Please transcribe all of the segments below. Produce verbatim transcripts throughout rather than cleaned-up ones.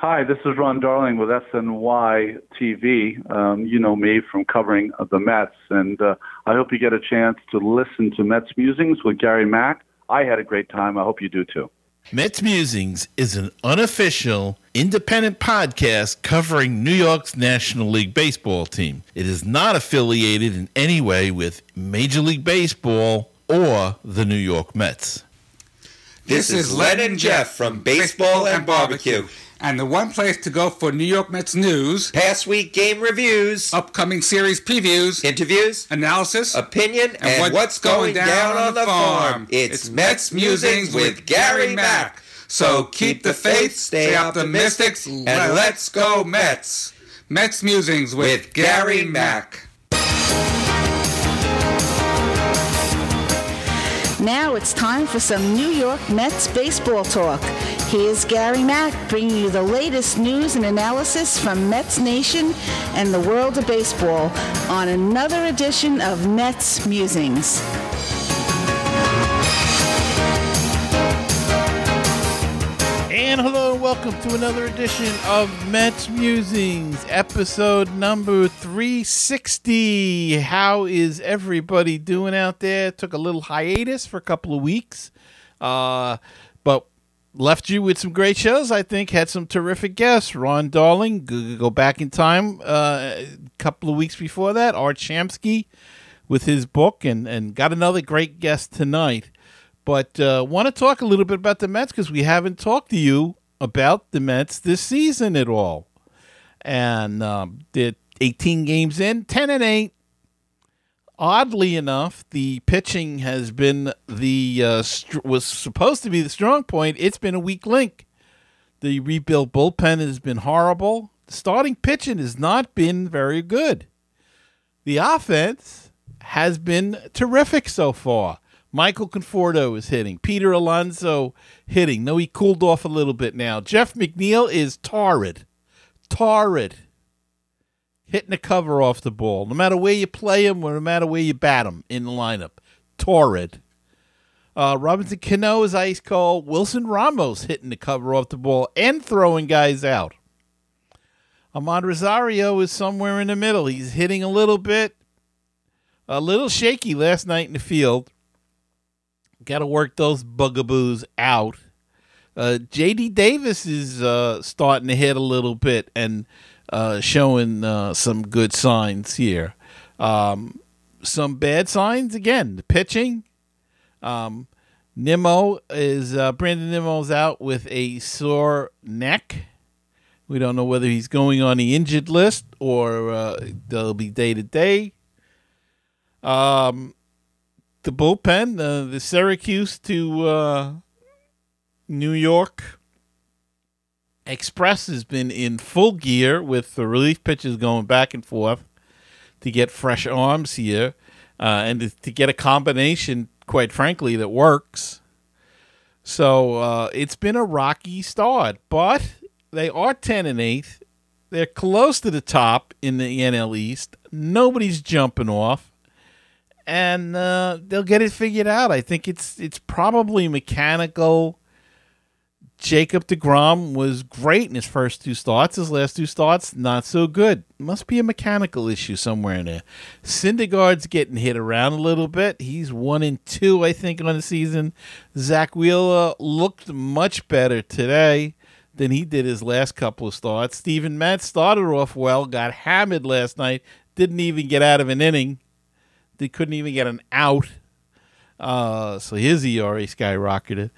Hi, this is Ron Darling with S N Y T V. Um, you know me from covering the Mets, and uh, I hope you get a chance to listen to Mets Musings with Gary Mack. I had a great time. I hope you do too. Mets Musings is an unofficial, independent podcast covering New York's National League Baseball team. It is not affiliated in any way with Major League Baseball or the New York Mets. This is Len and Jeff from Baseball and Barbecue. And the one place to go for New York Mets news, past week game reviews, upcoming series previews, interviews, analysis, opinion, and, and what, what's going, going down, down on the farm. farm. It's, it's Mets Musings with Gary Mack. So keep the faith, stay optimistic, and let's go Mets. Mets Musings with, with Gary Mack. Now it's time for some New York Mets baseball talk. Here's Gary Mack bringing you the latest news and analysis from Mets Nation and the world of baseball on another edition of Mets Musings. And hello and welcome to another edition of Mets Musings, episode number three sixty. How is everybody doing out there? Took a little hiatus for a couple of weeks, uh, but left you with some great shows, I think. Had some terrific guests. Ron Darling, go back in time, uh, a couple of weeks before that. Art Shamsky with his book, and, and got another great guest tonight. But uh, want to talk a little bit about the Mets, because we haven't talked to you about the Mets this season at all. And um, did eighteen games in, ten and eight. Oddly enough, the pitching has been the uh, st- was supposed to be the strong point. It's been a weak link. The rebuilt bullpen has been horrible. The starting pitching has not been very good. The offense has been terrific so far. Michael Conforto is hitting. Peter Alonso hitting. No, he cooled off a little bit now. Jeff McNeil is torrid. Torrid. Hitting the cover off the ball. No matter where you play him or no matter where you bat him in the lineup. Torrid. Uh, Robinson Cano is ice cold. Wilson Ramos hitting the cover off the ball and throwing guys out. Amed Rosario is somewhere in the middle. He's hitting a little bit. A little shaky last night in the field. Got to work those bugaboos out. Uh, J D. Davis is uh, starting to hit a little bit and uh, showing uh, some good signs here. Um, some bad signs, again, the pitching. Um, Nimmo is, uh, Brandon Nimmo's out with a sore neck. We don't know whether he's going on the injured list or uh, they'll be day-to-day. Um... The bullpen, uh, the Syracuse to uh, New York Express has been in full gear with the relief pitchers going back and forth to get fresh arms here uh, and to, to get a combination, quite frankly, that works. So uh, it's been a rocky start, but they are ten and eight. They're close to the top in the N L East. Nobody's jumping off. And uh, they'll get it figured out. I think it's it's probably mechanical. Jacob DeGrom was great in his first two starts. His last two starts, not so good. Must be a mechanical issue somewhere in there. Syndergaard's getting hit around a little bit. He's one and two, I think, on the season. Zach Wheeler looked much better today than he did his last couple of starts. Stephen Metz started off well, got hammered last night, didn't even get out of an inning. They couldn't even get an out. Uh, so his E R A skyrocketed.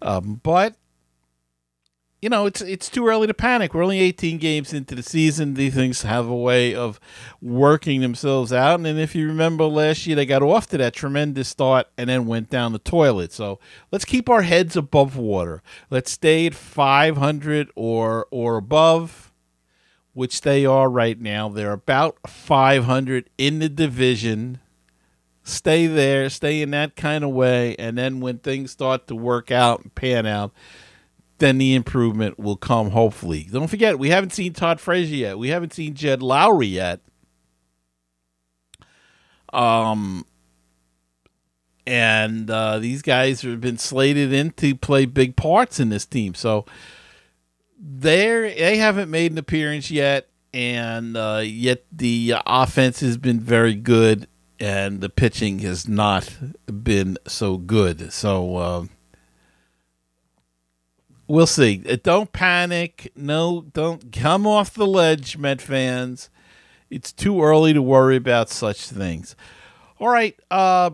Um, but, you know, it's it's too early to panic. We're only eighteen games into the season. These things have a way of working themselves out. And if you remember last year, they got off to that tremendous start and then went down the toilet. So let's keep our heads above water. Let's stay at five hundred or or above, which they are right now. They're about five hundred in the division. Stay there, stay in that kind of way, and then when things start to work out and pan out, then the improvement will come, hopefully. Don't forget, we haven't seen Todd Frazier yet. We haven't seen Jed Lowrie yet. Um, and uh, these guys have been slated in to play big parts in this team, so They're, they haven't made an appearance yet, and uh, yet the offense has been very good, and the pitching has not been so good. So uh, we'll see. Don't panic. No, don't come off the ledge, Met fans. It's too early to worry about such things. All right, uh,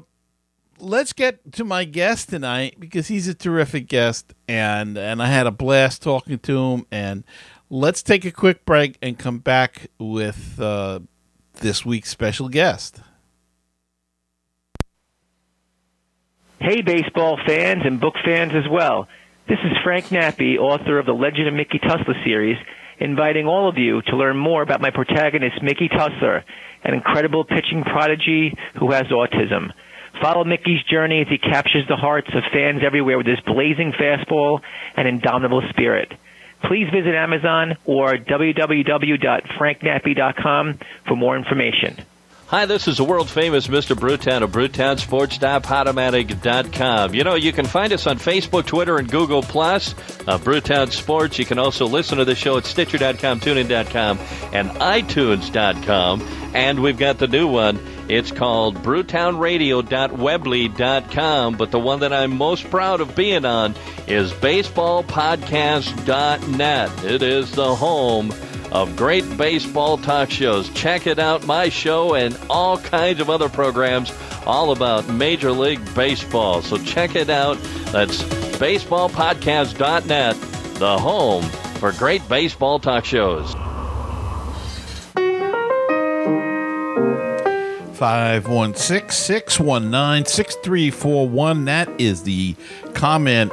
let's get to my guest tonight, because he's a terrific guest, and, and I had a blast talking to him. And let's take a quick break and come back with uh, this week's special guest. Hey, baseball fans and book fans as well. This is Frank Nappi, author of the Legend of Mickey Tusler series, inviting all of you to learn more about my protagonist, Mickey Tusler, an incredible pitching prodigy who has autism. Follow Mickey's journey as he captures the hearts of fans everywhere with his blazing fastball and indomitable spirit. Please visit Amazon or w w w dot frank nappi dot com for more information. Hi, this is the world-famous Mister Brewtown of brewtown sports dot podomatic dot com. You know, you can find us on Facebook, Twitter, and Google plus. Uh, Brewtown Sports. You can also listen to the show at Stitcher dot com, TuneIn dot com, and iTunes dot com. And we've got the new one. It's called brewtown radio dot webley dot com. But the one that I'm most proud of being on is baseball podcast dot net. It is the home of great baseball talk shows. Check it out, my show, and all kinds of other programs all about Major League Baseball. So check it out. That's baseball podcast dot net, the home for great baseball talk shows. five one six, six one nine, six three four one. That is the comment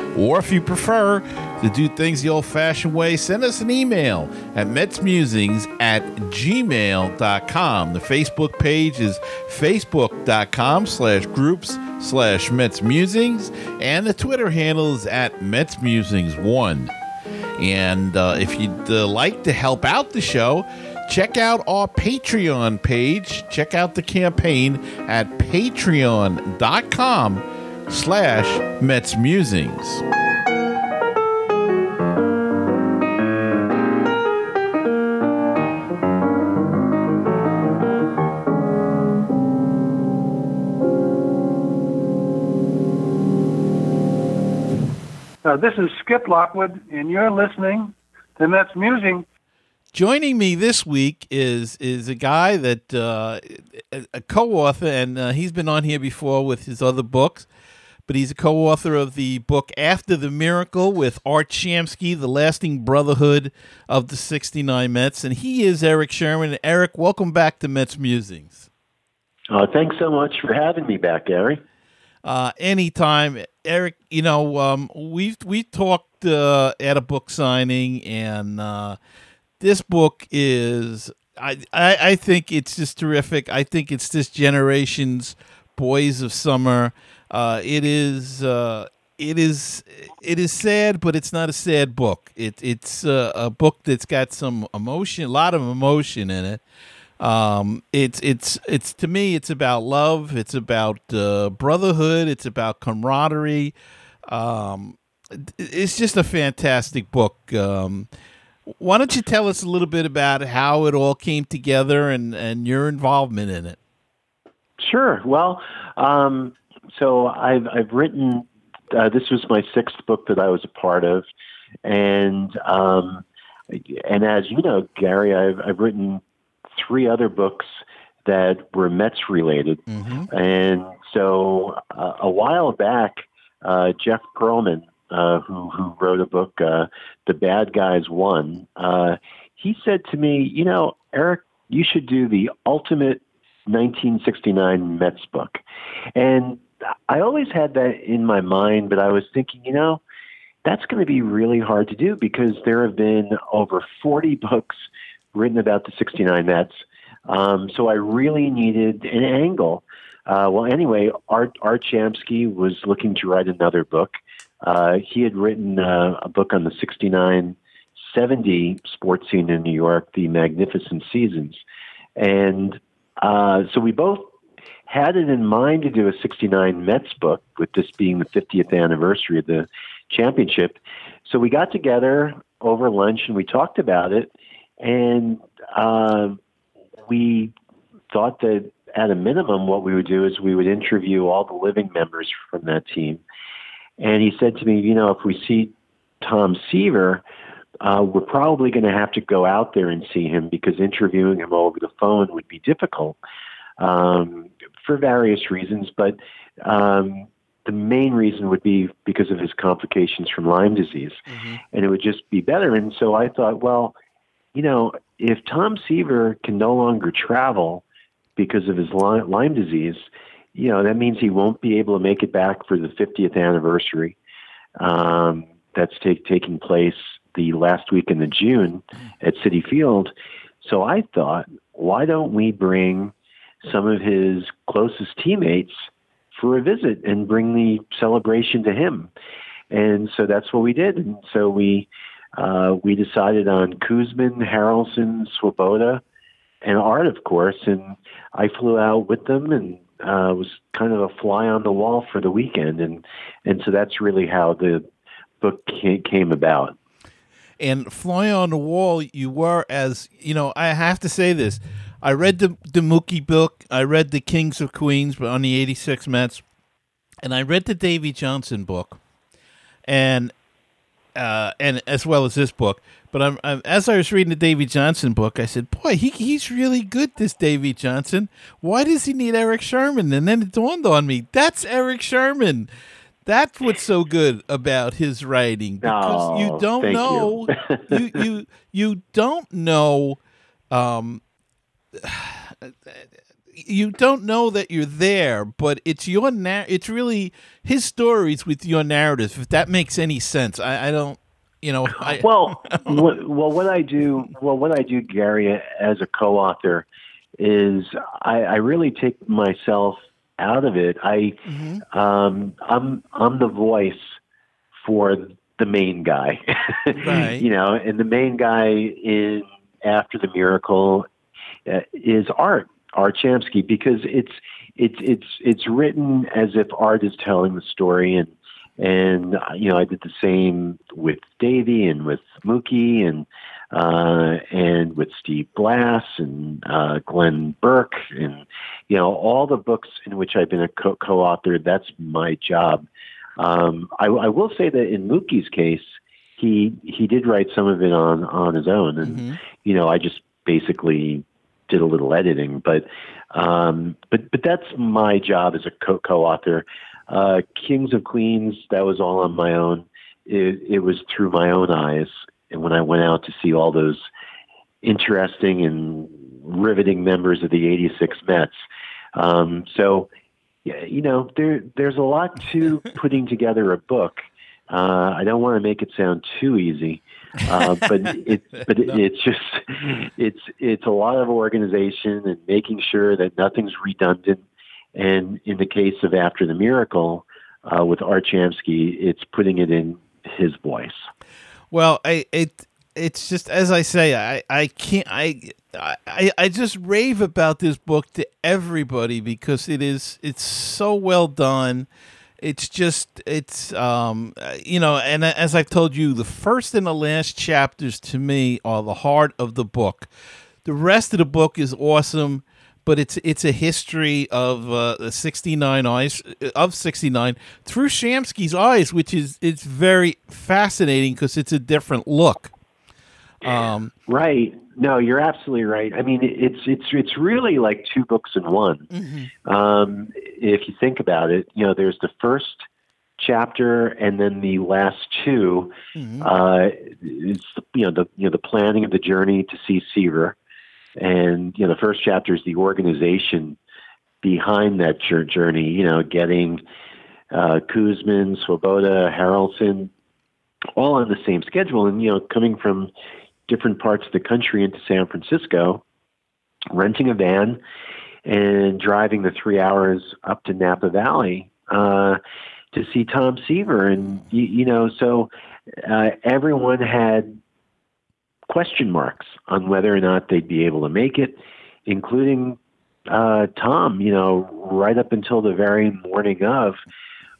Or if you prefer to do things the old-fashioned way, send us an email at mets musings at gmail dot com. The Facebook page is facebook dot com slash groups slash mets musings, and the Twitter handle is at mets musings one. And uh, if you'd uh, like to help out the show, check out our Patreon page. Check out the campaign at patreon dot com slash mets musings. Uh, this is Skip Lockwood, and you're listening to Mets Musing. Joining me this week is is a guy that, uh, a co-author, and uh, he's been on here before with his other books, but he's a co-author of the book After the Miracle with Art Shamsky, The Lasting Brotherhood of the sixty-nine Mets, and he is Eric Sherman. Eric, welcome back to Mets Musings. Uh, thanks so much for having me back, Gary. Uh, anytime, Eric. You know, um, we've we talked uh, at a book signing, and uh, this book is, I, I I think it's just terrific. I think it's this generation's Boys of Summer. Uh, it is uh, it is it is sad, but it's not a sad book. It it's uh, a book that's got some emotion, a lot of emotion in it. Um, it's, it's, it's, to me, it's about love. It's about, uh, brotherhood. It's about camaraderie. Um, it's just a fantastic book. Um, why don't you tell us a little bit about how it all came together and, and your involvement in it? Sure. Well, um, so I've, I've written, uh, this was my sixth book that I was a part of. And, um, and as you know, Gary, I've, I've written three other books that were Mets related. Mm-hmm. And so uh, a while back, uh, Jeff Perlman, uh, who, who wrote a book, uh, The Bad Guys Won, uh, he said to me, you know, Eric, you should do the ultimate nineteen sixty-nine Mets book. And I always had that in my mind, but I was thinking, you know, that's going to be really hard to do because there have been over forty books written about the sixty-nine Mets. Um, so I really needed an angle. Uh, well, anyway, Art, Art Shamsky was looking to write another book. Uh, he had written uh, a book on the sixty-nine seventy sports scene in New York, The Magnificent Seasons. And uh, so we both had it in mind to do a sixty-nine Mets book, with this being the fiftieth anniversary of the championship. So we got together over lunch and we talked about it. And uh, we thought that at a minimum, what we would do is we would interview all the living members from that team. And he said to me, you know, if we see Tom Seaver, uh, we're probably going to have to go out there and see him, because interviewing him over the phone would be difficult um, for various reasons. But um, the main reason would be because of his complications from Lyme disease. Mm-hmm. And it would just be better. And so I thought, well, you know, if Tom Seaver can no longer travel because of his Lyme disease, you know, that means he won't be able to make it back for the fiftieth anniversary. Um, that's take, taking place the last weekend of June at Citi Field. So I thought, why don't we bring some of his closest teammates for a visit and bring the celebration to him? And so that's what we did. And so we, uh, we decided on Koosman, Harrelson, Swoboda, and Art, of course. And I flew out with them and uh, was kind of a fly on the wall for the weekend. And, and so that's really how the book came about. And fly on the wall, you were, as, you know, I have to say this. I read the, the Mookie book. I read the Kings of Queens, but on the eighty-six Mets. And I read the Davy Johnson book. And... Uh, and as well as this book, but I'm, I'm as I was reading the Davy Johnson book, I said, "Boy, he he's really good. This Davy Johnson. Why does he need Eric Sherman?" And then it dawned on me, that's Eric Sherman. That's what's so good about his writing, because oh, you don't know, you. you you you don't know, um, you don't know that you're there, but it's your na- it's really his stories with your narrative, if that makes any sense. I, I don't, you know. I, well, I what, well, what I do, well, what I do, Gary, as a co-author, is I, I really take myself out of it. I, mm-hmm. um, I'm, I'm the voice for the main guy, right. You know, and the main guy is after the miracle uh, is Art. Art Shamsky, because it's it's it's it's written as if Art is telling the story, and and you know I did the same with Davey and with Mookie and uh, and with Steve Blass and uh, Glenn Burke, and you know all the books in which I've been a co- co-author. That's my job. Um, I, I will say that in Mookie's case, he he did write some of it on on his own, and mm-hmm. you know I just basically did a little editing, but um, but but that's my job as a co- co-author. Uh, Kings of Queens, that was all on my own. It, it was through my own eyes, and when I went out to see all those interesting and riveting members of the eighty-six Mets. Um, so, you know, there there's a lot to putting together a book. Uh, I don't want to make it sound too easy. uh, but it, but it, no. it's just it's it's a lot of organization and making sure that nothing's redundant. And in the case of After the Miracle uh, with Art Shamsky, it's putting it in his voice. Well, I it it's just as I say, I, I can't I, I I just rave about this book to everybody, because it is it's so well done. It's just, it's, um, you know, and as I've told you, the first and the last chapters to me are the heart of the book. The rest of the book is awesome, but it's it's a history of uh, sixty-nine eyes of sixty-nine through Shamsky's eyes, which is it's very fascinating because it's a different look. Um, right. No, you're absolutely right. I mean, it's it's it's really like two books in one. Mm-hmm. Um, if you think about it, you know, there's the first chapter and then the last two. Mm-hmm. Uh, it's the, you know the you know the planning of the journey to see Seaver, and you know the first chapter is the organization behind that journey. You know, getting uh, Koosman, Swoboda, Harrelson, all on the same schedule, and you know coming from different parts of the country into San Francisco renting a van and driving the three hours up to Napa Valley uh, to see Tom Seaver. And, you, you know, so uh, everyone had question marks on whether or not they'd be able to make it, including uh, Tom, you know, right up until the very morning of.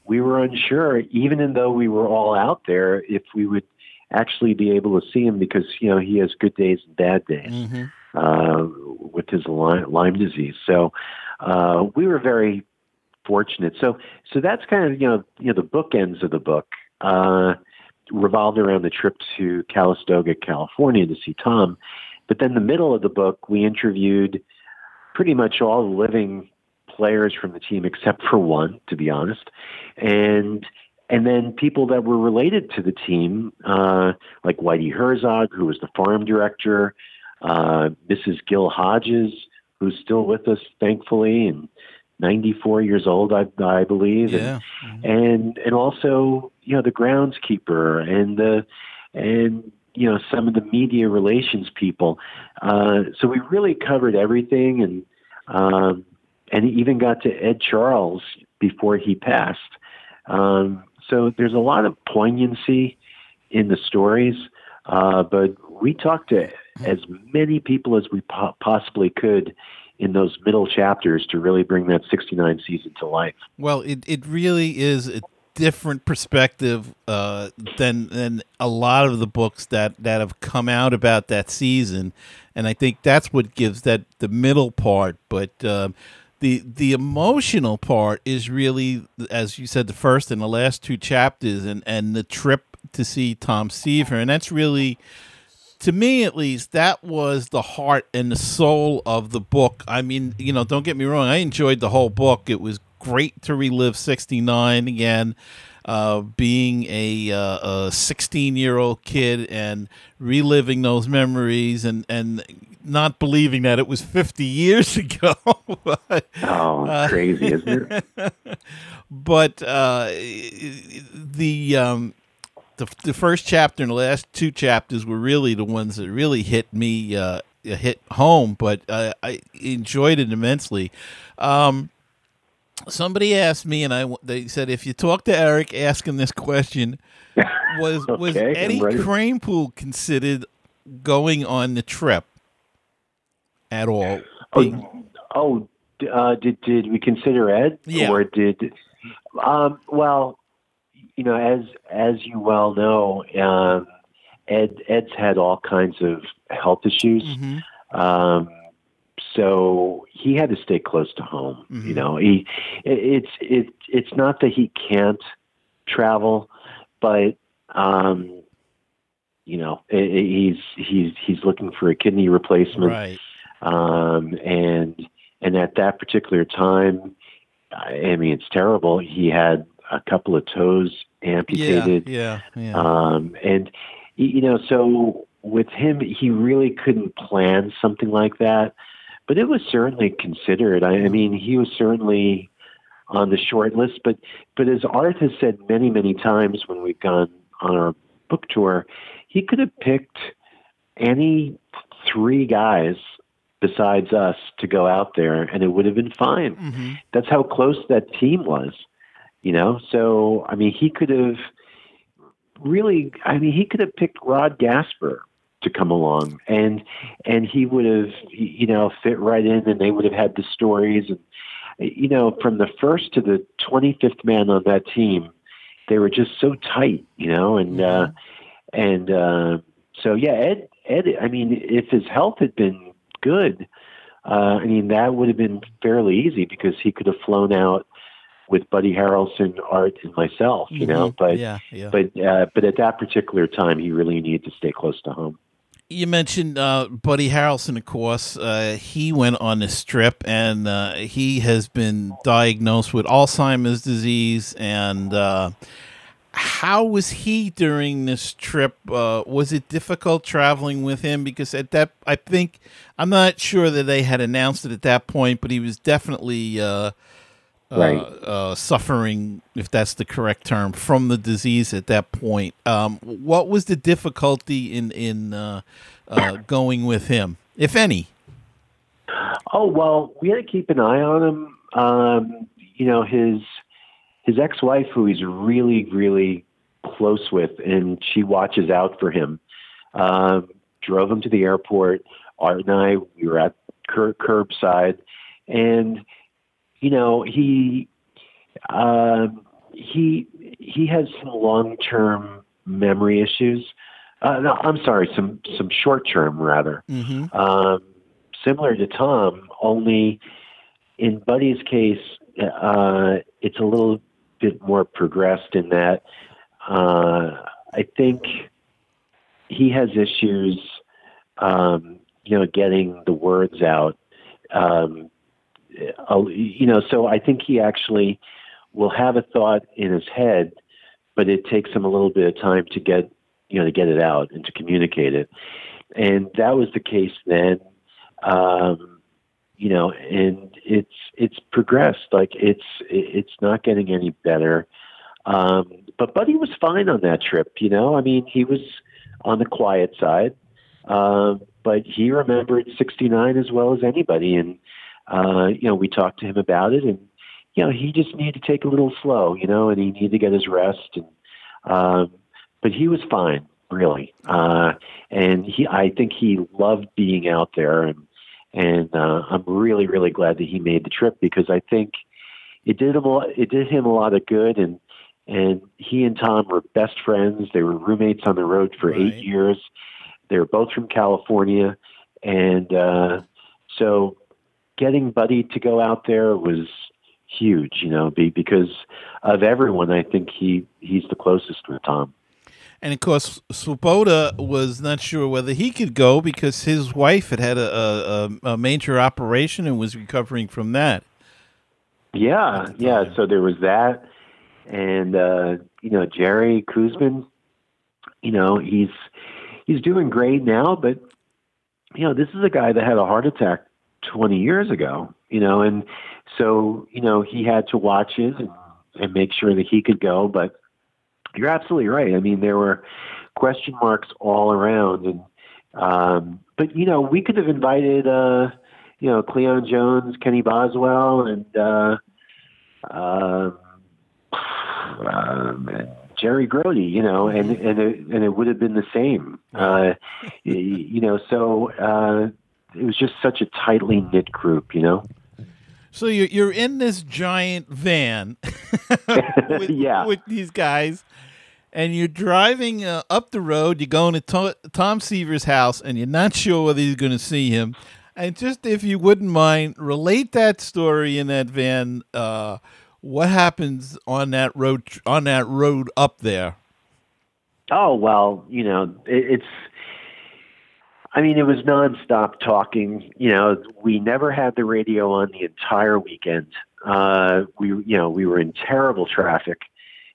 We were unsure, even though we were all out there, if we would actually be able to see him, because, you know, he has good days and bad days mm-hmm. uh, with his Lyme, Lyme disease. So uh, we were very fortunate. So so that's kind of, you know, you know the bookends of the book uh, revolved around the trip to Calistoga, California to see Tom. But then the middle of the book, we interviewed pretty much all the living players from the team, except for one, to be honest. And, and then people that were related to the team, uh, like Whitey Herzog, who was the farm director, uh, Missus Gil Hodges, who's still with us, thankfully, and ninety-four years old, I, I believe. Yeah. And, and, and also, you know, the groundskeeper and the, and, you know, some of the media relations people. Uh, so we really covered everything, and, um, And he even got to Ed Charles before he passed. Um, so there's a lot of poignancy in the stories, uh, but we talked to as many people as we po- possibly could in those middle chapters to really bring that sixty-nine season to life. Well, it, it really is a different perspective uh, than than a lot of the books that, that have come out about that season. And I think that's what gives that the middle part. But um, The the emotional part is really, as you said, the first and the last two chapters, and, and the trip to see Tom Seaver. And that's really, to me at least, that was the heart and the soul of the book. I mean, you know, don't get me wrong, I enjoyed the whole book. It was great to relive sixty-nine again, uh, being a uh, a sixteen-year-old kid and reliving those memories and and. Not believing that it was fifty years ago. but, oh, crazy, uh, isn't it? But uh, the, um, the the first chapter and the last two chapters were really the ones that really hit me, uh, hit home. But uh, I enjoyed it immensely. Um, somebody asked me, and I they said, if you talk to Eric, ask him this question: Was okay, was Eddie Kranepool considered going on the trip at all? Oh, oh uh, did did we consider Ed? Yeah. Or did? Um, well, you know, as as you well know, um, Ed Ed's had all kinds of health issues, mm-hmm. um, so he had to stay close to home. Mm-hmm. You know, he it, it's it it's not that he can't travel, but um, you know, it, it, he's he's he's looking for a kidney replacement. Right. Um, and, and at that particular time, I mean, it's terrible. He had a couple of toes amputated. Yeah, yeah, yeah. Um, and you know, so with him, he really couldn't plan something like that, but it was certainly considered. I, I mean, he was certainly on the short list, but, but as Art has said many, many times when we've gone on our book tour, he could have picked any three guys besides us to go out there, and it would have been fine. Mm-hmm. That's how close that team was, you know? So, I mean, he could have really, I mean, he could have picked Rod Gasper to come along, and, and he would have, you know, fit right in, and they would have had the stories. And, you know, from the first to the twenty-fifth man on that team, they were just so tight, you know? And, mm-hmm. uh, and, uh, so yeah, Ed, Ed, I mean, if his health had been good, uh, I mean, that would have been fairly easy, because he could have flown out with Buddy Harrelson, Art, and myself, you know, mm-hmm. but, yeah, yeah. but, uh, but at that particular time, he really needed to stay close to home. You mentioned, uh, Buddy Harrelson, of course, uh, he went on this trip, and, uh, he has been diagnosed with Alzheimer's disease. And, uh, how was he during this trip? Uh, was it difficult traveling with him? Because at that, I think, I'm not sure that they had announced it at that point, but he was definitely uh, right. uh, uh, suffering, if that's the correct term, from the disease at that point. Um, what was the difficulty in, in uh, uh, going with him, if any? Oh, well, we had to keep an eye on him. Um, you know, his his ex-wife, who he's really, really close with, and she watches out for him, uh, drove him to the airport. Art and I, we were at curb, curbside, and, you know, he uh, he he has some long-term memory issues. Uh, no, I'm sorry, some, some short-term, rather. Mm-hmm. Um, similar to Tom, only in Buddy's case, uh, it's a little bit more progressed in that uh, I think he has issues, um, you know, getting the words out. Um, you know, so I think he actually will have a thought in his head, but it takes him a little bit of time to get, you know, to get it out and to communicate it. And that was the case then. Um, you know, and it's, it's progressed. Like it's, it's not getting any better. Um, but Buddy was fine on that trip. You know, I mean, he was on the quiet side, uh, but he remembered sixty-nine as well as anybody. And, uh, you know, we talked to him about it, and, you know, he just needed to take a little slow, you know, and he needed to get his rest. And, um, but he was fine, really. Uh, and he, I think he loved being out there, and, and, uh, I'm really, really glad that he made the trip, because I think it did him a lot, it did him a lot of good. And, and he and Tom were best friends. They were roommates on the road for right. eight years. They were both from California. And, uh, so getting Buddy to go out there was huge, you know, be, because of everyone, I think he, he's the closest to Tom. And of course, Swoboda was not sure whether he could go because his wife had had a, a, a major operation and was recovering from that. Yeah, yeah. So there was that, and uh, you know, Jerry Koosman, you know, he's he's doing great now, but you know, this is a guy that had a heart attack twenty years ago, you know, and so you know, he had to watch it and, and make sure that he could go, but. You're absolutely right. I mean, there were question marks all around, and um, but you know, we could have invited, uh, you know, Cleon Jones, Kenny Boswell, and uh, uh, um, Jerry Grody, you know, and and it, and it would have been the same, uh, you know. So uh, it was just such a tightly knit group, you know. So you're you're in this giant van with, yeah. with these guys, and you're driving uh, up the road. You're going to, to Tom Seaver's house, and you're not sure whether you're going to see him. And just if you wouldn't mind, relate that story in that van. Uh, what happens on that road on that road up there? Oh well, you know it, it's. I mean, it was nonstop talking. You know, we never had the radio on the entire weekend. Uh, we, you know, we were in terrible traffic.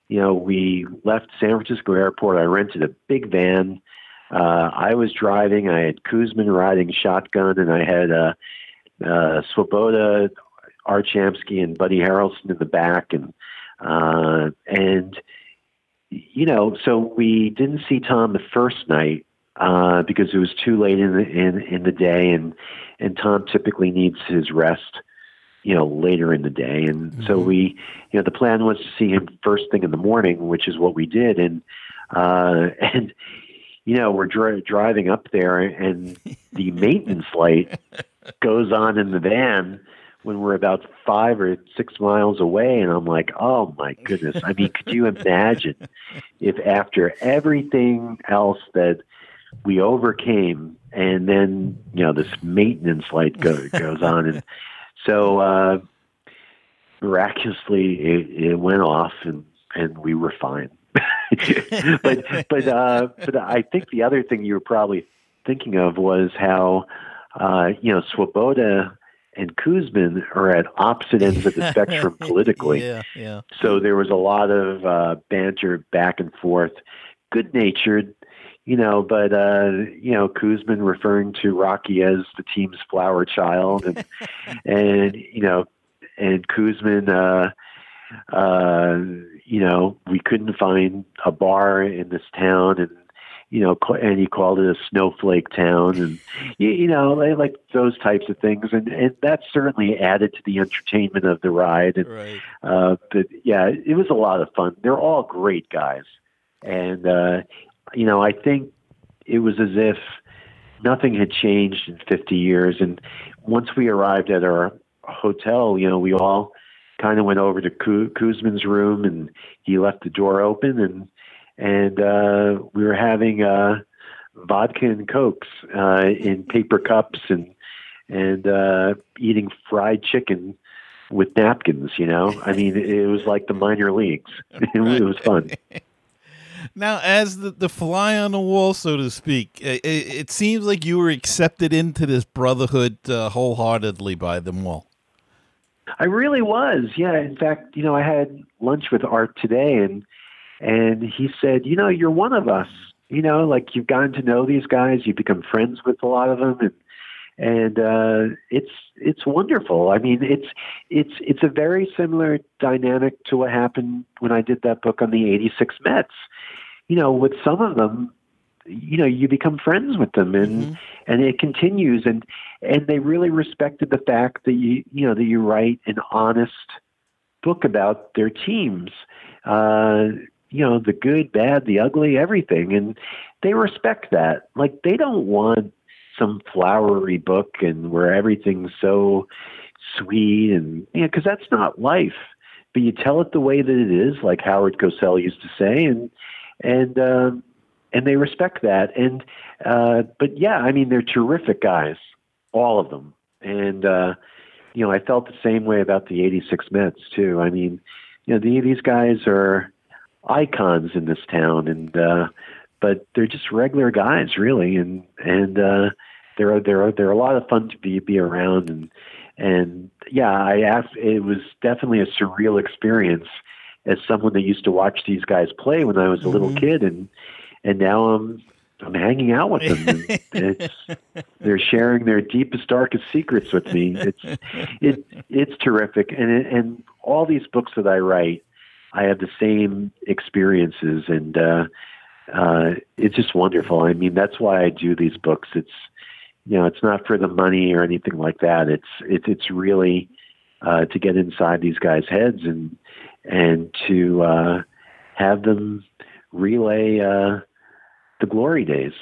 You know, we left San Francisco Airport. I rented a big van. Uh, I was driving. I had Koosman riding shotgun, and I had uh, uh, Swoboda, Art Shamsky, and Buddy Harrelson in the back, and uh, and you know, so we didn't see Tom the first night. Uh, because it was too late in the, in, in the day, and, and Tom typically needs his rest, you know, later in the day. And mm-hmm. so we, you know, the plan was to see him first thing in the morning, which is what we did. And, uh, and, you know, we're dri- driving up there, and the maintenance light goes on in the van when we're about five or six miles away. And I'm like, oh my goodness. I mean, could you imagine if after everything else that, we overcame, and then, you know, this maintenance light go, goes on. And so, uh, miraculously it, it went off, and, and we were fine. but, but, uh, but I think the other thing you were probably thinking of was how, uh, you know, Swoboda and Koosman are at opposite ends of the spectrum politically. Yeah, yeah. So there was a lot of, uh, banter back and forth, good natured, you know, but, uh, you know, Koosman referring to Rocky as the team's flower child, and, and you know, and Koosman, uh, uh, you know, we couldn't find a bar in this town, and, you know, and he called it a snowflake town, and you, you know, like those types of things, and, and that certainly added to the entertainment of the ride. And, right. uh, but yeah, it was a lot of fun. They're all great guys, and uh, you know, I think it was as if nothing had changed in fifty years. And once we arrived at our hotel, you know, we all kind of went over to Koosman's room, and he left the door open, and and uh, we were having uh, vodka and cokes uh, in paper cups, and and uh, eating fried chicken with napkins. You know, I mean, it was like the minor leagues. It was fun. Now, as the, the fly on the wall, so to speak, it, it seems like you were accepted into this brotherhood uh, wholeheartedly by them all. I really was. Yeah. In fact, you know, I had lunch with Art today, and and he said, you know, you're one of us. You know, like, you've gotten to know these guys, you've become friends with a lot of them, and and uh, it's it's wonderful. I mean, it's it's it's a very similar dynamic to what happened when I did that book on the eighty-six Mets. You know, with some of them, you know, you become friends with them, and mm-hmm. and it continues, and and they really respected the fact that you you know that you write an honest book about their teams, uh, you know, the good, bad, the ugly, everything, and they respect that. Like, they don't want some flowery book and where everything's so sweet, and you know, because that's not life. But you tell it the way that it is, like Howard Cosell used to say, and and. Um, And they respect that. And, uh, but yeah, I mean, they're terrific guys, all of them. And, uh, you know, I felt the same way about the eighty-six Mets too. I mean, you know, the, these guys are icons in this town, and, uh, but they're just regular guys, really. And, and, uh, they're, they're, they're a lot of fun to be, be around. And, and yeah, I asked, it was definitely a surreal experience as someone that used to watch these guys play when I was a mm-hmm. little kid. And, And now I'm I'm hanging out with them. And it's, they're sharing their deepest, darkest secrets with me. It's it it's terrific. And it, and all these books that I write, I have the same experiences, and uh, uh, it's just wonderful. I mean, that's why I do these books. It's you know, it's not for the money or anything like that. It's it, it's really uh, to get inside these guys' heads, and and to uh, have them relay. Uh, The glory days.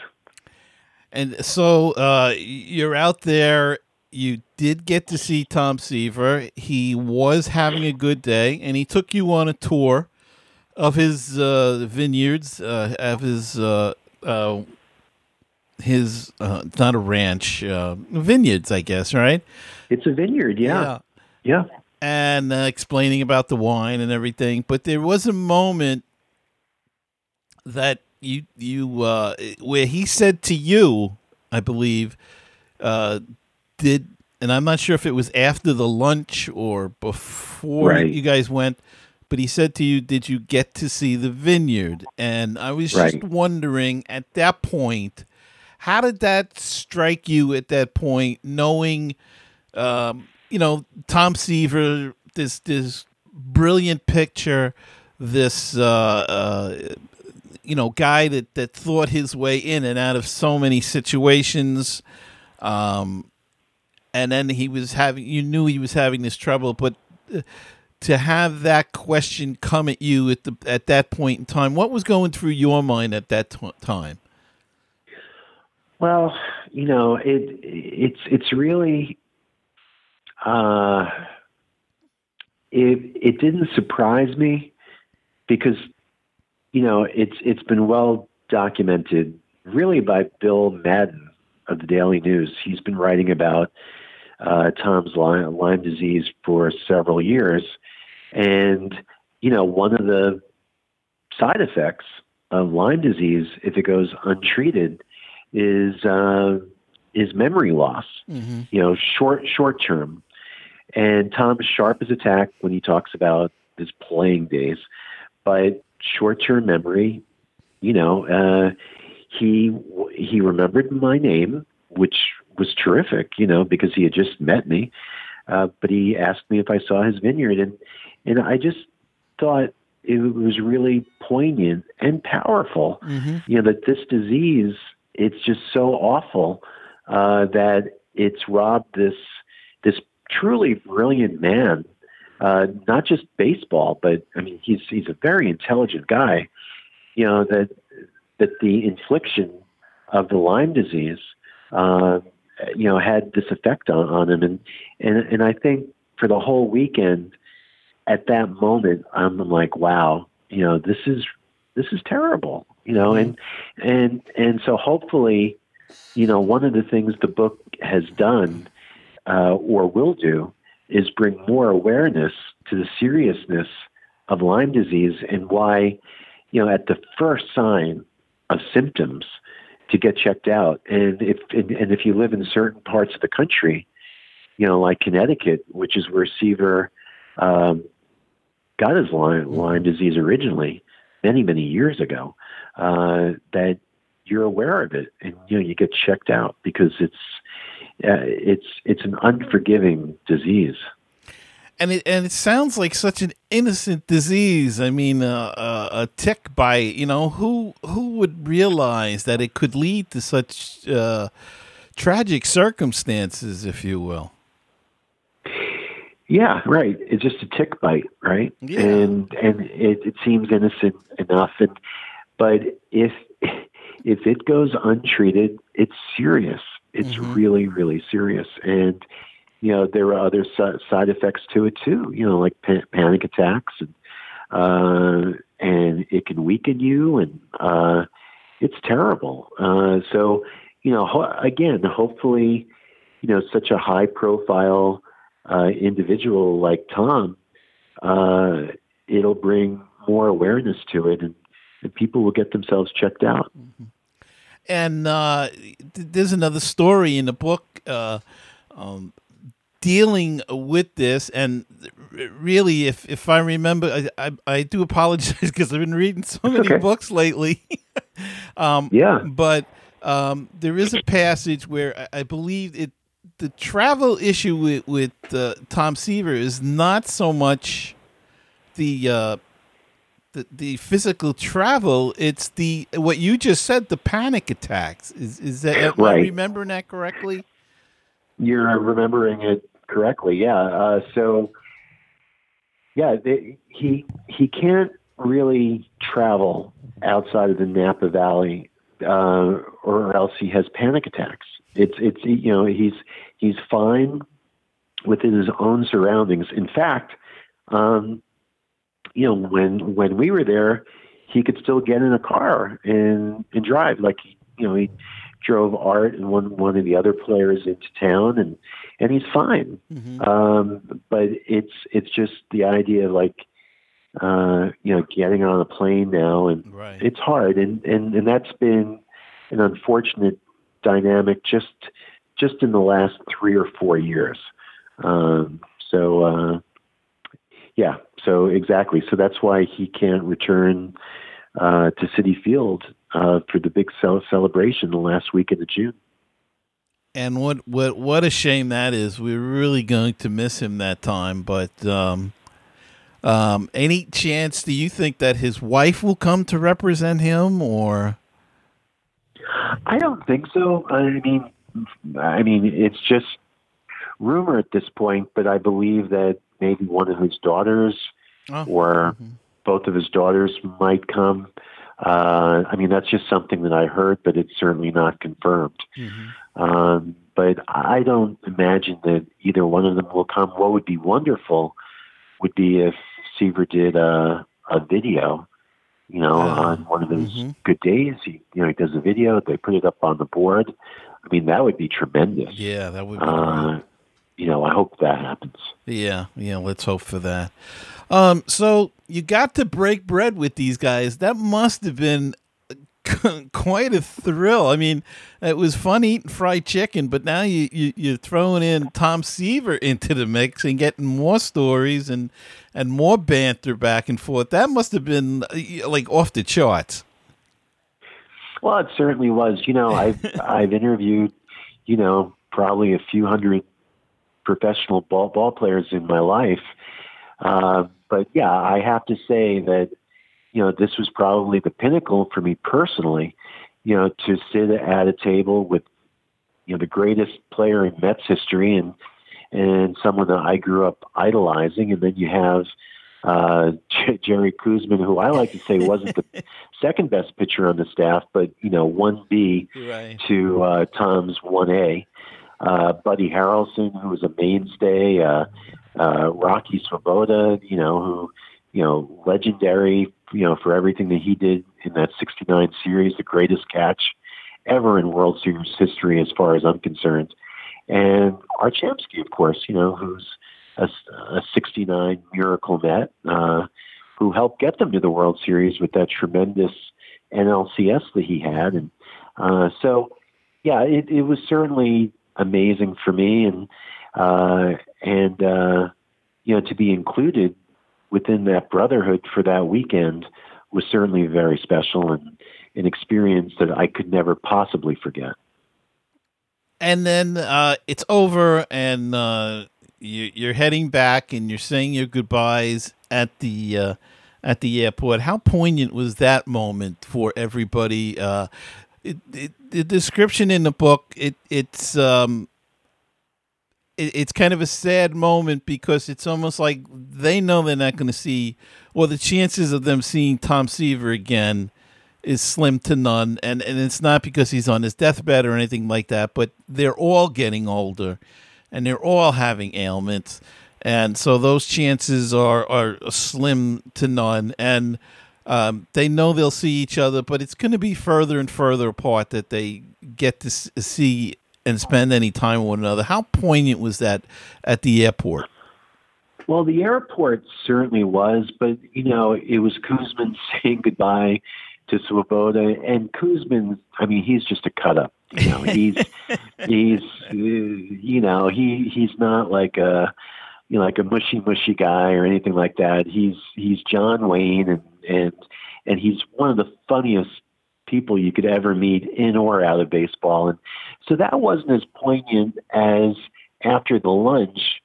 And so uh, you're out there. You did get to see Tom Seaver. He was having a good day, and he took you on a tour of his uh, vineyards, uh, of his uh, uh, his uh, not a ranch, uh, vineyards, I guess. Right? It's a vineyard. Yeah, yeah. yeah. And uh, explaining about the wine and everything. But there was a moment that. You, you, uh, where he said to you, I believe, uh, did, and I'm not sure if it was after the lunch or before right. you guys went, but he said to you, did you get to see the vineyard? And I was right. just wondering at that point, how did that strike you at that point, knowing, um, you know, Tom Seaver, this, this brilliant picture, this, uh, uh, you know, guy that, that thought his way in and out of so many situations. Um, and then he was having, you knew he was having this trouble, but to have that question come at you at the, at that point in time, what was going through your mind at that t- time? Well, you know, it, it's, it's really, uh, it, it didn't surprise me because, you know, it's it's been well documented, really, by Bill Madden of the Daily News. He's been writing about uh, Tom's Lyme, Lyme disease for several years, and you know, one of the side effects of Lyme disease, if it goes untreated, is uh, is memory loss. Mm-hmm. You know, short short term. And Tom is sharp as a tack when he talks about his playing days, but short-term memory, you know, uh, he, he remembered my name, which was terrific, you know, because he had just met me. Uh, but he asked me if I saw his vineyard, and, and I just thought, it was really poignant and powerful, mm-hmm. you know, that this disease, it's just so awful uh, that it's robbed this, this truly brilliant man, uh, not just baseball, but I mean, he's, he's a very intelligent guy, you know, that, that the infliction of the Lyme disease, uh, you know, had this effect on, on him. And, and, and I think for the whole weekend at that moment, I'm like, wow, you know, this is, this is terrible, you know? And, and, and so hopefully, you know, one of the things the book has done, uh, or will do, is bring more awareness to the seriousness of Lyme disease and why, you know, at the first sign of symptoms, to get checked out. And if, and, and if you live in certain parts of the country, you know, like Connecticut, which is where Seaver um, got his Lyme, Lyme disease originally many, many years ago, uh, that you're aware of it and, you know, you get checked out because it's, uh, it's, it's an unforgiving disease. And it, and it sounds like such an innocent disease. I mean, uh, uh, a tick bite, you know, who who would realize that it could lead to such uh, tragic circumstances, if you will? Yeah, right. It's just a tick bite, right? Yeah. And and it, it seems innocent enough. And but if if it goes untreated, it's serious. It's mm-hmm. really, really serious. And you know, there are other side effects to it too, you know, like pan- panic attacks, and, uh, and it can weaken you, and uh, it's terrible. Uh, so, you know, ho- again, hopefully, you know, such a high profile uh, individual like Tom, uh, it'll bring more awareness to it, and, and people will get themselves checked out. Mm-hmm. And uh, th- there's another story in the book, uh, um, dealing with this, and really, if if I remember, I I, I do apologize because I've been reading so many okay. books lately. um, yeah, but um, there is a passage where I, I believe it the travel issue with with uh, Tom Seaver is not so much the uh, the the physical travel; it's the what you just said, the panic attacks. Is is that am right. I remembering that correctly? You're remembering it correctly, yeah. Uh, so, yeah, they, he he can't really travel outside of the Napa Valley, uh, or else he has panic attacks. It's it's you know he's he's fine within his own surroundings. In fact, um, you know when when we were there, he could still get in a car and and drive. Like you know he. drove Art and one one of the other players into town, and, and he's fine. Mm-hmm. Um, but it's it's just the idea of like uh, you know getting on a plane now, and right. it's hard, and, and and that's been an unfortunate dynamic just just in the last three or four years. Um, so uh, yeah, so exactly. So that's why he can't return uh, to Citi Field Uh, for the big cel- celebration the last weekend of June. And what, what what a shame that is. We're really going to miss him that time. But um, um, any chance do you think that his wife will come to represent him? Or I don't think so. I mean, I mean, it's just rumor at this point. But I believe that maybe one of his daughters oh. or mm-hmm. both of his daughters might come. Uh, I mean, that's just something that I heard, but it's certainly not confirmed. Mm-hmm. Um, but I don't imagine that either one of them will come. What would be wonderful would be if Seaver did a, a video, you know, uh, on one of those mm-hmm. good days. He, you know, he does a video, they put it up on the board. I mean, that would be tremendous. Yeah, that would be uh, you know, I hope that happens. Yeah, yeah, let's hope for that. Um, so you got to break bread with these guys. That must have been quite a thrill. I mean, it was fun eating fried chicken, but now you, you, you're throwing in Tom Seaver into the mix and getting more stories and, and more banter back and forth. That must have been like off the charts. Well, it certainly was. You know, I've, I've interviewed, you know, probably a few hundred professional ball, ball players in my life. Um, but yeah, I have to say that, you know, this was probably the pinnacle for me personally, you know, to sit at a table with, you know, the greatest player in Mets history and, and someone that I grew up idolizing. And then you have uh, J- Jerry Koosman, who I like to say wasn't the second best pitcher on the staff, but, you know, one B right. to uh, Tom's one A. Uh, Buddy Harrelson, who was a mainstay, uh, uh, Rocky Swoboda, you know, who, you know, legendary, you know, for everything that he did in that sixty-nine series, the greatest catch ever in World Series history, as far as I'm concerned. And Art Shamsky, of course, you know, who's a, a sixty-nine miracle Met, uh, who helped get them to the World Series with that tremendous N L C S that he had. And uh, so, yeah, it, it was certainly amazing for me. And, uh, and uh, you know, to be included within that brotherhood for that weekend was certainly very special and an experience that I could never possibly forget. And then uh, it's over, and uh, you, you're heading back, and you're saying your goodbyes at the uh, at the airport. How poignant was that moment for everybody? Uh, it, it, the description in the book it it's um, it, it's kind of a sad moment because it's almost like they know they're not going to see, or the chances of them seeing Tom Seaver again is slim to none, and, and it's not because he's on his deathbed or anything like that, but they're all getting older, and they're all having ailments, and so those chances are, are slim to none, and um, they know they'll see each other, but it's going to be further and further apart that they get to see and spend any time with one another. How poignant was that at the airport? Well, the airport certainly was, but, you know, it was Koosman saying goodbye to Swoboda, and Koosman, I mean, he's just a cut up, you know, he's, he's, you know, he, he's not like a, you know, like a mushy, mushy guy or anything like that. He's, he's John Wayne, and, and, and he's one of the funniest people you could ever meet in or out of baseball. And so that wasn't as poignant as after the lunch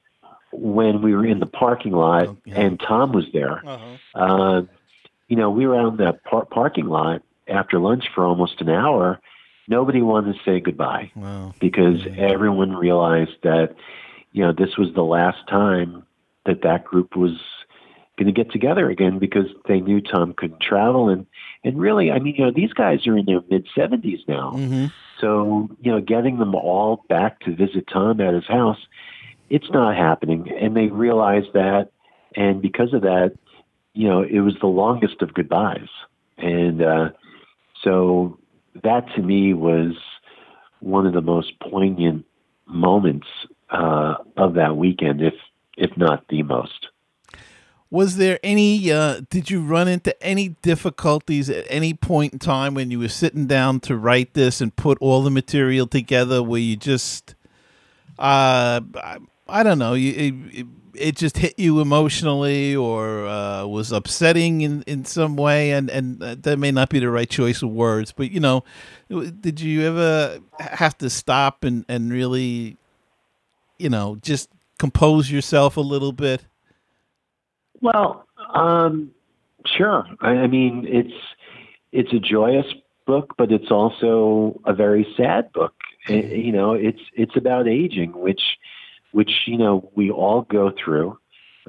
when we were in the parking lot okay. and Tom was there. Uh-huh. Uh, You know, we were out in that par- parking lot after lunch for almost an hour. Nobody wanted to say goodbye wow. because yeah. everyone realized that, you know, this was the last time that that group was going to get together again because they knew Tom couldn't travel. And, and really, I mean, you know, these guys are in their mid-seventies now. Mm-hmm. So, you know, getting them all back to visit Tom at his house, it's not happening. And they realized that. And because of that, you know, it was the longest of goodbyes. And uh, so that to me was one of the most poignant moments uh, of that weekend, if if not the most. Was there any, uh, did you run into any difficulties at any point in time when you were sitting down to write this and put all the material together where you just, uh, I, I don't know, you it, it, it just hit you emotionally or uh, was upsetting in, in some way? And, and that may not be the right choice of words, but, you know, did you ever have to stop and, and really, you know, just compose yourself a little bit? Well, um, sure. I, I mean, it's, it's a joyous book, but it's also a very sad book. It, you know, it's, it's about aging, which, which, you know, we all go through.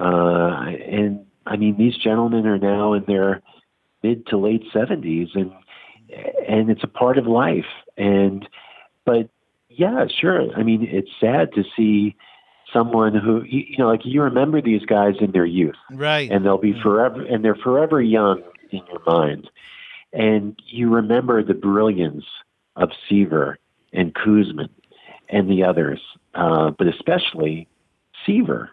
Uh, and, I mean, these gentlemen are now in their mid to late seventies, and and it's a part of life. And but, yeah, sure. I mean, it's sad to see someone who, you know, like you remember these guys in their youth. Right. And they'll be forever, and they're forever young in your mind. And you remember the brilliance of Seaver and Koosman and the others, uh, but especially Seaver,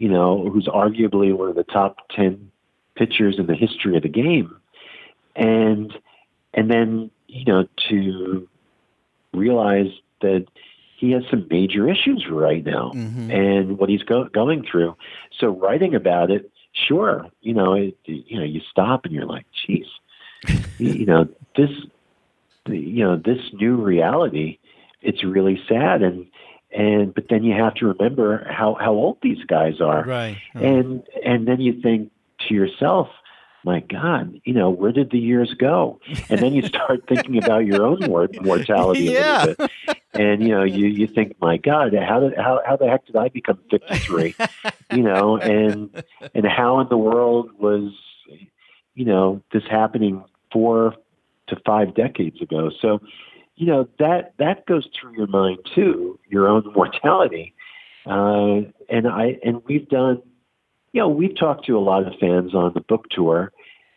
you know, who's arguably one of the top ten pitchers in the history of the game. And, and then, you know, to realize that he has some major issues right now mm-hmm. and what he's go- going through. So writing about it, sure. You know, it, you know, you stop and you're like, geez, you know, this, you know, this new reality, it's really sad. And, And but then you have to remember how, how old these guys are. Right. Right. And and then you think to yourself, my God, you know, where did the years go? And then you start thinking about your own mortality yeah. a little bit. And, you know, you, you think, my God, how did how, how the heck did I become fifty-three? You know, and and how in the world was, you know, this happening four to five decades ago? So, you know, that, that goes through your mind, too, your own mortality. Uh, and I and we've done... You know, we've talked to a lot of fans on the book tour,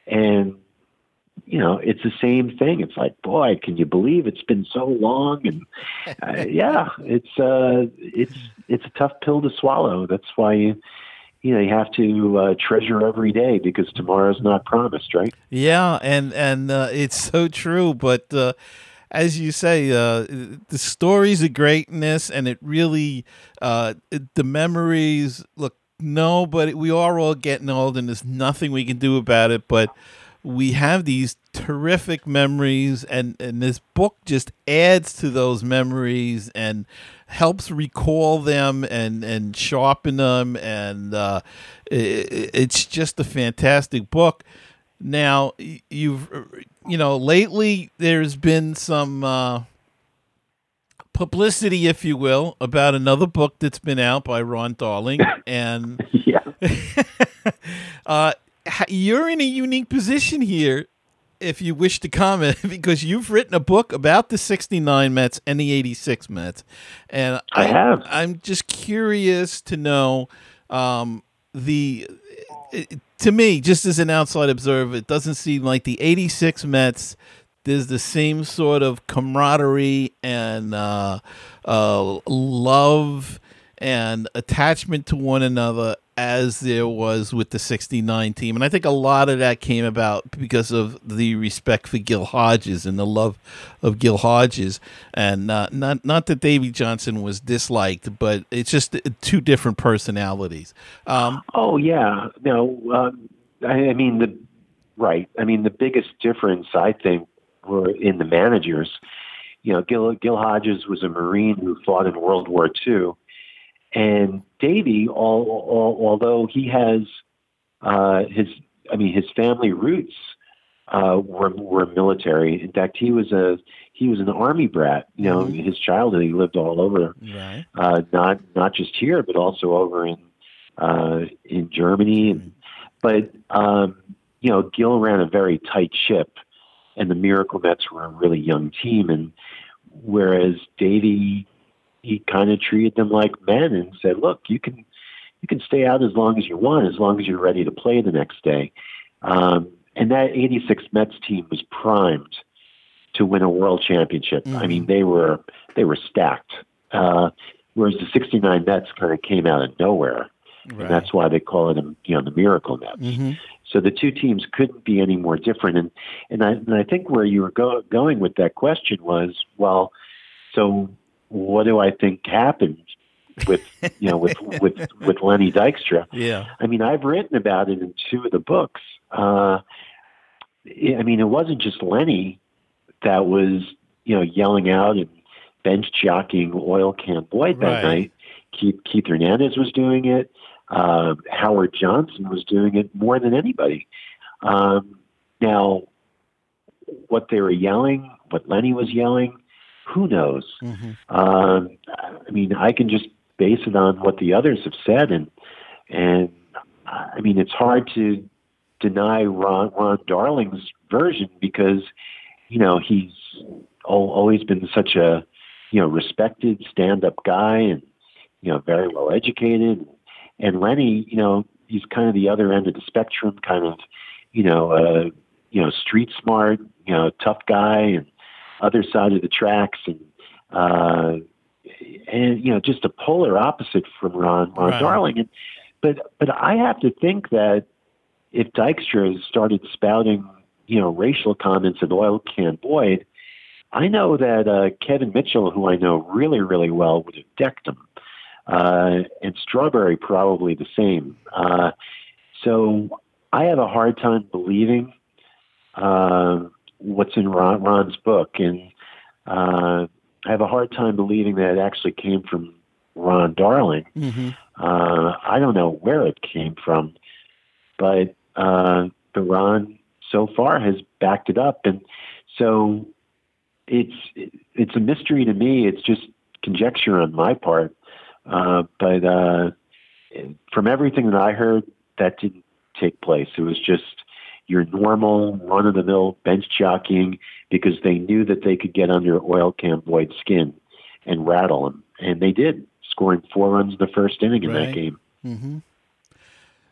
and, you know, it's the same thing. It's like, boy, can you believe it's been so long? And, uh, yeah, it's uh, it's it's a tough pill to swallow. That's why, you, you know, you have to uh, treasure every day, because tomorrow's not promised, right? Yeah, and, and uh, it's so true, but uh, as you say, uh, the stories of greatness, and it really, uh, the memories, look, no, but we are all getting old, and there's nothing we can do about it. But we have these terrific memories, and, and this book just adds to those memories and helps recall them and, and sharpen them. And uh, it, it's just a fantastic book. Now, you've, you know, lately there's been some uh, publicity, if you will, about another book that's been out by Ron Darling. And yeah. uh, you're in a unique position here, if you wish to comment, because you've written a book about the sixty-nine Mets and the eighty-six Mets. And I have. I, I'm just curious to know, um, the it, to me, just as an outside observer, it doesn't seem like the eighty-six Mets, there's the same sort of camaraderie and uh, uh, love and attachment to one another as there was with the sixty-nine team. And I think a lot of that came about because of the respect for Gil Hodges and the love of Gil Hodges. And uh, not not that Davey Johnson was disliked, but it's just two different personalities. Um, oh, yeah. No, um, I, I mean, the right. I mean, the biggest difference, I think, were in the managers. You know, Gil, Gil Hodges was a Marine who fought in World War Two, and Davey, all, all, although he has uh, his, I mean, his family roots uh, were were military. In fact, he was a he was an Army brat. You know, mm-hmm. his childhood he lived all over, right. uh, not not just here, but also over in uh, in Germany. And, but um, you know, Gil ran a very tight ship. And the Miracle Mets were a really young team. And whereas Davey, he kind of treated them like men and said, look, you can you can stay out as long as you want, as long as you're ready to play the next day. Um, and that eighty-six Mets team was primed to win a world championship. Mm-hmm. I mean, they were they were stacked. Uh, whereas the sixty-nine Mets kind of came out of nowhere. Right. And that's why they call it, you know, the Miracle Mets. Mm-hmm. So the two teams couldn't be any more different. And and I, and I think where you were go, going with that question was, well, so what do I think happened with, you know, with, with, with Lenny Dykstra? Yeah. I mean, I've written about it in two of the books. Uh, I mean, it wasn't just Lenny that was, you know, yelling out and bench jockeying Oil Can Boyd that right. night. Keith, Keith Hernandez was doing it. Uh, Howard Johnson was doing it more than anybody. Um, now, what they were yelling, what Lenny was yelling, who knows? Mm-hmm. Um, I mean, I can just base it on what the others have said, and and I mean, it's hard to deny Ron, Ron Darling's version because you know he's always been such a you know respected stand-up guy and you know very well educated. And Lenny, you know, he's kind of the other end of the spectrum, kind of, you know, uh, you know, street smart, you know, tough guy, and other side of the tracks, and uh, and you know, just a polar opposite from Ron, Ron right. Darling. And, but but I have to think that if Dykstra started spouting, you know, racial comments at Oil Can Boyd, I know that uh, Kevin Mitchell, who I know really really well, would have decked him. Uh, and Strawberry probably the same. Uh, so I have a hard time believing uh, what's in Ron, Ron's book, and uh, I have a hard time believing that it actually came from Ron Darling. Mm-hmm. Uh, I don't know where it came from, but uh, the Ron so far has backed it up. And so it's it's a mystery to me. It's just conjecture on my part. Uh, but uh, from everything that I heard, that didn't take place. It was just your normal run-of-the-mill bench jockeying because they knew that they could get under Oil Can Boyd's skin and rattle him. And they did, scoring four runs in the first inning in right. that game. Mm-hmm.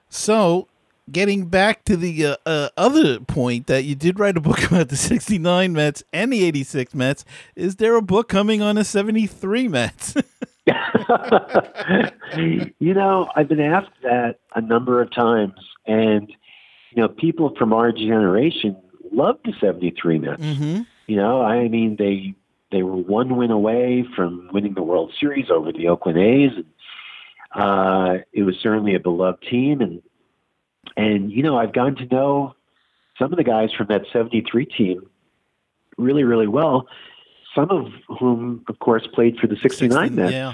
So, getting back to the uh, uh, other point that you did write a book about the sixty-nine Mets and the eighty-six Mets, is there a book coming on the seventy-three Mets? You know, I've been asked that a number of times, and you know, people from our generation love the seventy-three Mets. Mm-hmm. You know, I mean, they they were one win away from winning the World Series over the Oakland A's. Uh, it was certainly a beloved team. And, and you know, I've gotten to know some of the guys from that seventy-three team really, really well, some of whom, of course, played for the sixty-nine Mets. Yeah.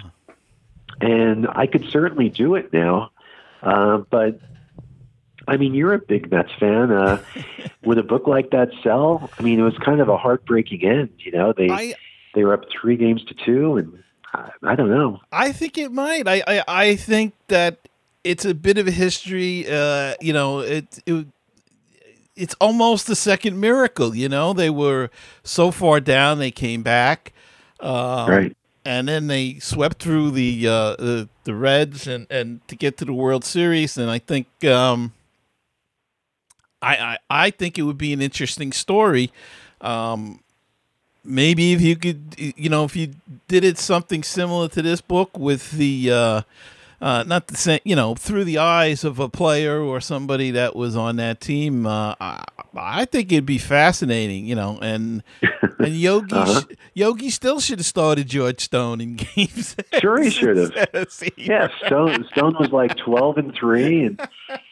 And I could certainly do it now, uh, but... I mean, you're a big Mets fan. Uh, would a book like that sell? I mean, it was kind of a heartbreaking end. You know, they I, they were up three games to two, and I, I don't know. I think it might. I, I, I think that it's a bit of a history. Uh, you know, it it it's almost the second miracle. You know, they were so far down, they came back, um, right, and then they swept through the uh, the, the Reds and, and to get to the World Series. And I think. Um, I, I, I think it would be an interesting story. Um, maybe if you could, you know, if you did it something similar to this book with the, uh, uh, not the same, you know, through the eyes of a player or somebody that was on that team, uh, I, I think it'd be fascinating, you know. And and Yogi uh-huh. Yogi still should have started George Stone in games. Sure, he should have. Yeah, Stone Stone was like twelve and three, and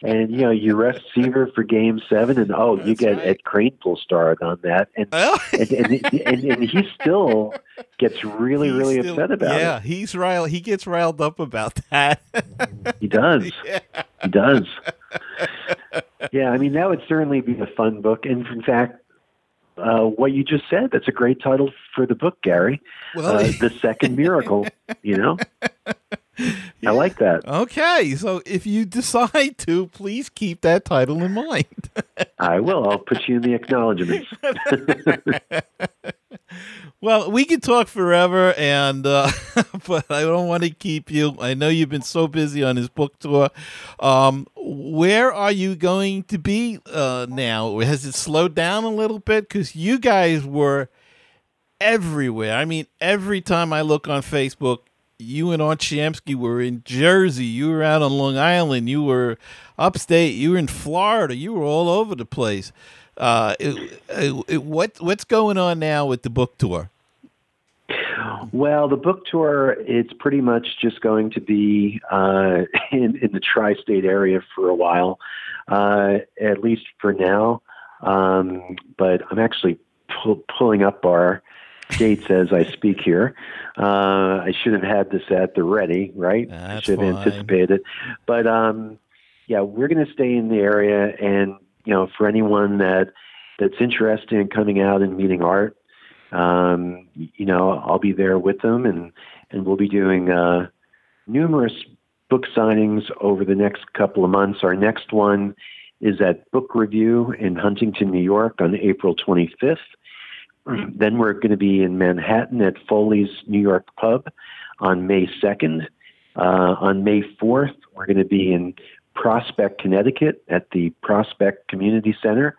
and you know you rest Seaver for Game Seven, and oh, That's you get right. Ed Kranepool starred on that, and, oh. and, and, and and he still gets really he's really still, upset about yeah, it. Yeah, he's riled. He gets riled up about that. He does. Yeah. He does. Yeah, I mean, that would certainly be a fun book. And, in fact, uh, what you just said, that's a great title for the book, Gary. Well, uh, The Second Miracle, you know? Yeah. I like that. Okay, so if you decide to, please keep that title in mind. I will. I'll put you in the acknowledgments. Well, we could talk forever, and uh, but I don't want to keep you. I know you've been so busy on this book tour. Um, where are you going to be uh, now? Has it slowed down a little bit? Because you guys were everywhere. I mean, every time I look on Facebook, you and Art Shamsky were in Jersey. You were out on Long Island. You were upstate. You were in Florida. You were all over the place. Uh, it, it, it, what what's going on now with the book tour? Well, the book tour, it's pretty much just going to be uh, in, in the tri-state area for a while, uh, at least for now. Um, but I'm actually pull, pulling up our dates as I speak here. Uh, I should have had this at the ready, right? That's I should have fine. anticipated. But, um, yeah, we're going to stay in the area, and you know, for anyone that that's interested in coming out and meeting Art, um, you know, I'll be there with them, and, and we'll be doing uh, numerous book signings over the next couple of months. Our next one is at Book Review in Huntington, New York on April twenty-fifth. Mm-hmm. Then we're going to be in Manhattan at Foley's New York Pub on May second. Uh, on May fourth, we're going to be in Prospect, Connecticut at the Prospect Community Center.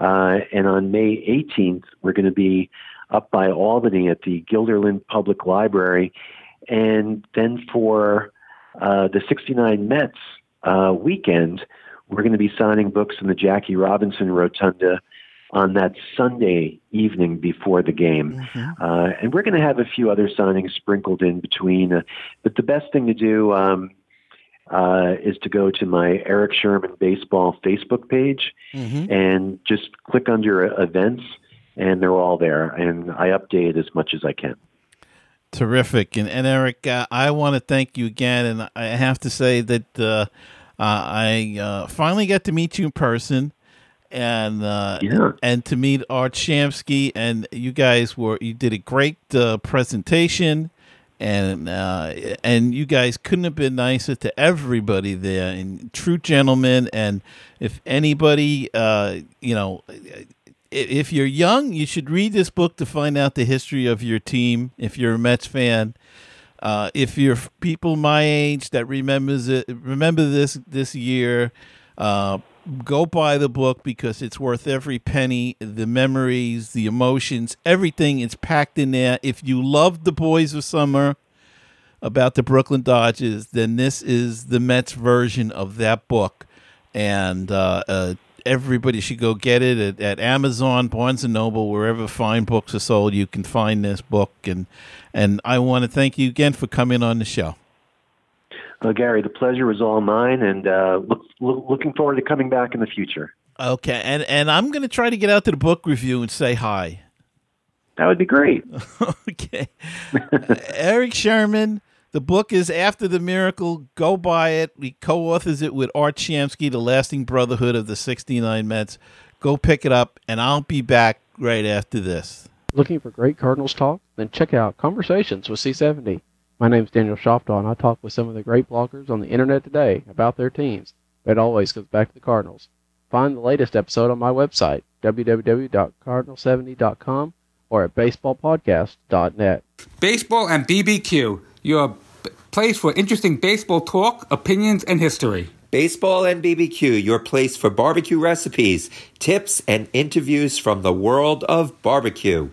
Uh, and on May eighteenth, we're going to be up by Albany at the Guilderland Public Library. And then for uh, the sixty-nine Mets uh, weekend, we're going to be signing books in the Jackie Robinson Rotunda on that Sunday evening before the game. Mm-hmm. Uh, and we're going to have a few other signings sprinkled in between. Uh, but the best thing to do... Um, Uh, is to go to my Eric Sherman Baseball Facebook page, mm-hmm. and just click under events, and they're all there. And I update as much as I can. Terrific. And, and Eric, uh, I want to thank you again. And I have to say that uh, I uh, finally got to meet you in person. And uh, yeah. and to meet Art Shamsky, and you guys were you did a great uh, presentation, and uh, and you guys couldn't have been nicer to everybody there, and true gentlemen. And if anybody, uh, you know, if you're young, you should read this book to find out the history of your team. If you're a Mets fan, uh, if you're people my age that remembers it, remember this this year. Uh, Go buy the book because it's worth every penny, the memories, the emotions, everything is packed in there. If you love The Boys of Summer about the Brooklyn Dodgers, then this is the Mets version of that book. And uh, uh, everybody should go get it at, at Amazon, Barnes and Noble, wherever fine books are sold. You can find this book. And, and I want to thank you again for coming on the show. Well, Gary, the pleasure was all mine, and uh, look, look, looking forward to coming back in the future. Okay, and, and I'm going to try to get out to the book review and say hi. That would be great. Okay. Eric Sherman, the book is After the Miracle. Go buy it. He co-authors it with Art Shamsky, The Lasting Brotherhood of the sixty-nine Mets. Go pick it up, and I'll be back right after this. Looking for great Cardinals talk? Then check out Conversations with C seventy. My name is Daniel Shofdahl, and I talk with some of the great bloggers on the internet today about their teams, but it always comes back to the Cardinals. Find the latest episode on my website, w w w dot cardinal seventy dot com, or at baseball podcast dot net. Baseball and B B Q, your place for interesting baseball talk, opinions, and history. Baseball and B B Q, your place for barbecue recipes, tips, and interviews from the world of barbecue.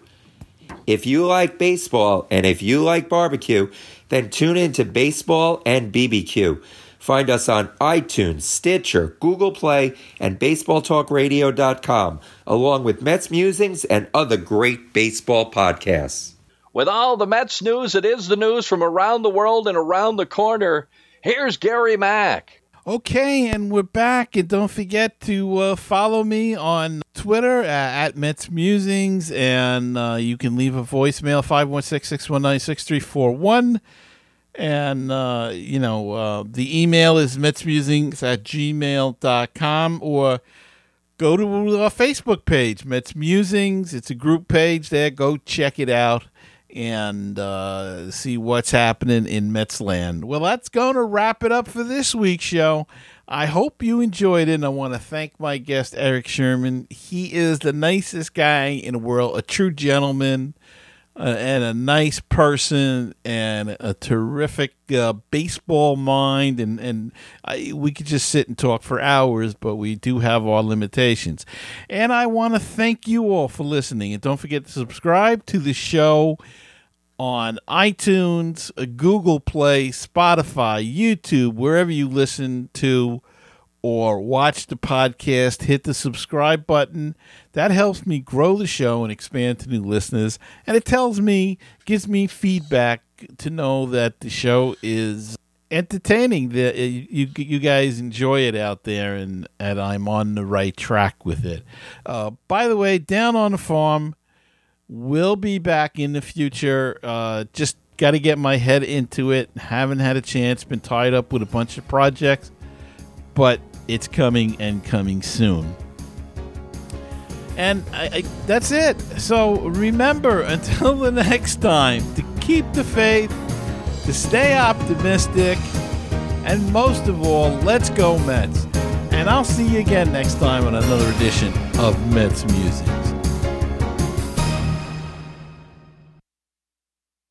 If you like baseball and if you like barbecue, then tune in to Baseball and B B Q. Find us on iTunes, Stitcher, Google Play, and baseball talk radio dot com, along with Mets musings and other great baseball podcasts. With all the Mets news, it is the news from around the world and around the corner. Here's Gary Mack. Okay, and we're back. And don't forget to uh, follow me on Twitter uh, at Mets Musings, and uh, you can leave a voicemail, five one six, six one nine, six three four one. And, uh, you know, uh, the email is mets musings at gmail dot com, or go to our Facebook page, Mets Musings. It's a group page there. Go check it out and uh, see what's happening in Mets land. Well, that's going to wrap it up for this week's show. I hope you enjoyed it, and I want to thank my guest, Eric Sherman. He is the nicest guy in the world, a true gentleman, uh, and a nice person, and a terrific uh, baseball mind, and, and I, we could just sit and talk for hours, but we do have our limitations. And I want to thank you all for listening, and don't forget to subscribe to the show on iTunes, Google Play, Spotify, YouTube, wherever you listen to or watch the podcast, hit the subscribe button. That helps me grow the show and expand to new listeners. And it tells me, gives me feedback to know that the show is entertaining. That you you guys enjoy it out there, and, and I'm on the right track with it. Uh, by the way, Down on the Farm, we'll be back in the future. Uh, just got to get my head into it. Haven't had a chance. Been tied up with a bunch of projects. But it's coming and coming soon. And I, I, that's it. So remember, until the next time, to keep the faith, to stay optimistic, and most of all, let's go Mets. And I'll see you again next time on another edition of Mets Music.